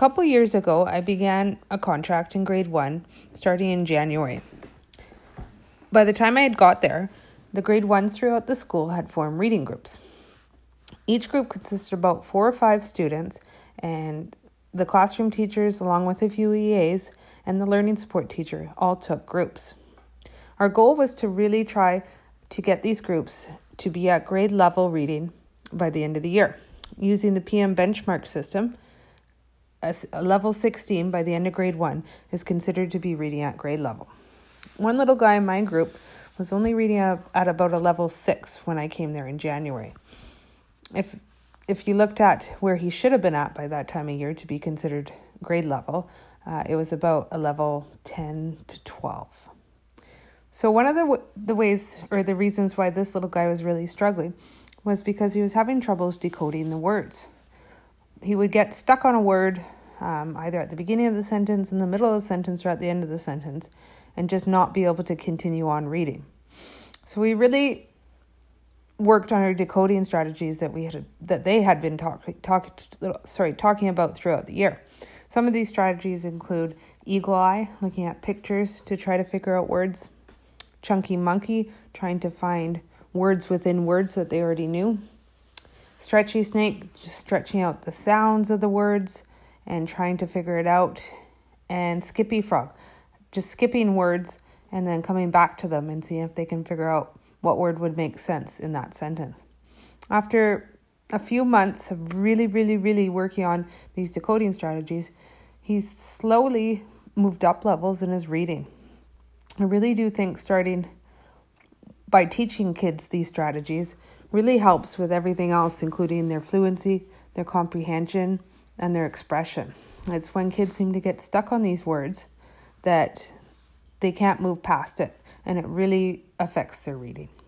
couple years ago, I began a contract in grade 1, starting in January. By the time I had got there, the grade 1s throughout the school had formed reading groups. Each group consisted of about 4 or 5 students, and the classroom teachers, along with a few EAs, and the learning support teacher all took groups. Our goal was to really try to get these groups to be at grade level reading by the end of the year, using the PM benchmark system. A level 16 by the end of grade 1 is considered to be reading at grade level. One little guy in my group was only reading at about a level 6 when I came there in January. If you looked at where he should have been at by that time of year to be considered grade level, it was about a level 10 to 12. So one of the ways or the reasons why this little guy was really struggling was because he was having troubles decoding the words. He would get stuck on a word either at the beginning of the sentence, in the middle of the sentence, or at the end of the sentence, and just not be able to continue on reading. So we really worked on our decoding strategies that they had been talking about throughout the year. Some of these strategies include eagle eye, looking at pictures to try to figure out words; chunky monkey, trying to find words within words that they already knew; stretchy snake, just stretching out the sounds of the words and trying to figure it out; and Skippy Frog, just skipping words and then coming back to them and seeing if they can figure out what word would make sense in that sentence. After a few months of really working on these decoding strategies, he's slowly moved up levels in his reading. I really do think starting by teaching kids these strategies really helps with everything else, including their fluency, their comprehension, and their expression. It's when kids seem to get stuck on these words that they can't move past it, and it really affects their reading.